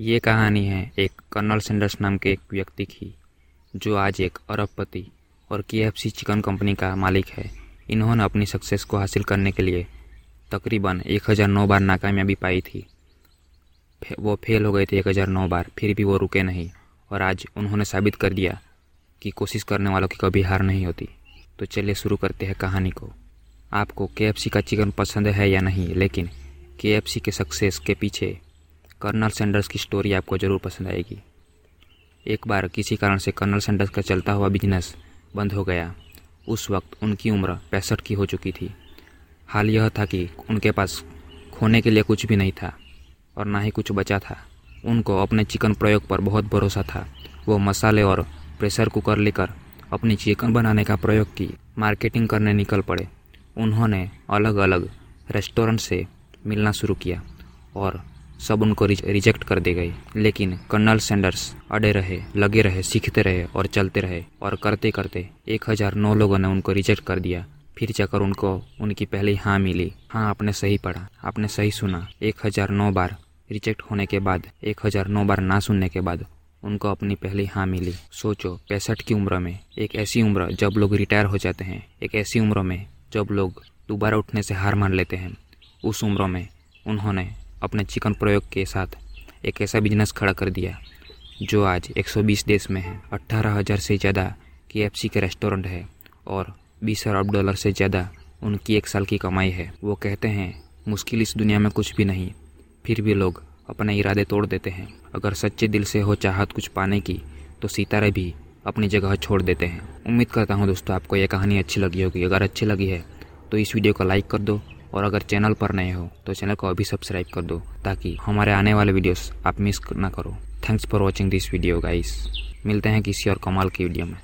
ये कहानी है एक कर्नल सेंडर्स नाम के एक व्यक्ति की, जो आज एक अरबपति और KFC चिकन कंपनी का मालिक है। इन्होंने अपनी सक्सेस को हासिल करने के लिए तकरीबन 1009 बार नाकामयाबी पाई थी। वो फेल हो गए थे 1009 बार, फिर भी वो रुके नहीं और आज उन्होंने साबित कर दिया कि कोशिश करने वालों की कभी हार नहीं होती। तो चलिए शुरू करते हैं कहानी को। आपको KFC का चिकन पसंद है या नहीं, लेकिन KFC के सक्सेस के पीछे कर्नल सेंडर्स की स्टोरी आपको ज़रूर पसंद आएगी। एक बार किसी कारण से कर्नल सेंडर्स का चलता हुआ बिजनेस बंद हो गया। उस वक्त उनकी उम्र 65 की हो चुकी थी। हाल यह था कि उनके पास खोने के लिए कुछ भी नहीं था और ना ही कुछ बचा था। उनको अपने चिकन प्रयोग पर बहुत भरोसा था। वो मसाले और प्रेशर कुकर लेकर अपनी चिकन बनाने का प्रयोग की मार्केटिंग करने निकल पड़े। उन्होंने अलग अलग रेस्टोरेंट से मिलना शुरू किया और सब उनको रिजेक्ट कर दे गए। लेकिन कर्नल सेंडर्स अड़े रहे, लगे रहे, सीखते रहे और चलते रहे और करते करते 1009 लोगों ने उनको रिजेक्ट कर दिया। फिर जाकर उनको उनकी पहली हाँ मिली। हाँ, आपने सही पढ़ा, आपने सही सुना। 1009 बार रिजेक्ट होने के बाद, 1009 बार ना सुनने के बाद उनको अपनी पहली हाँ मिली। सोचो, 65 की उम्र में, एक ऐसी उम्र जब लोग रिटायर हो जाते हैं, एक ऐसी उम्र में जब लोग दोबारा उठने से हार मान लेते हैं, उस उम्र में उन्होंने अपने चिकन प्रयोग के साथ एक ऐसा बिजनेस खड़ा कर दिया जो आज 120 देश में है। 18,000 से ज़्यादा KFC के रेस्टोरेंट है और $20 अरब से ज़्यादा उनकी एक साल की कमाई है। वो कहते हैं, मुश्किल इस दुनिया में कुछ भी नहीं, फिर भी लोग अपने इरादे तोड़ देते हैं। अगर सच्चे दिल से हो चाहत कुछ पाने की, तो सितारे भी अपनी जगह छोड़ देते हैं। उम्मीद करता हूँ दोस्तों आपको यह कहानी अच्छी लगी होगी। अगर अच्छी लगी है तो इस वीडियो को लाइक कर दो और अगर चैनल पर नए हो तो चैनल को अभी सब्सक्राइब कर दो ताकि हमारे आने वाले वीडियोस आप मिस ना करो। Thanks for watching this video guys. मिलते हैं किसी और कमाल की वीडियो में।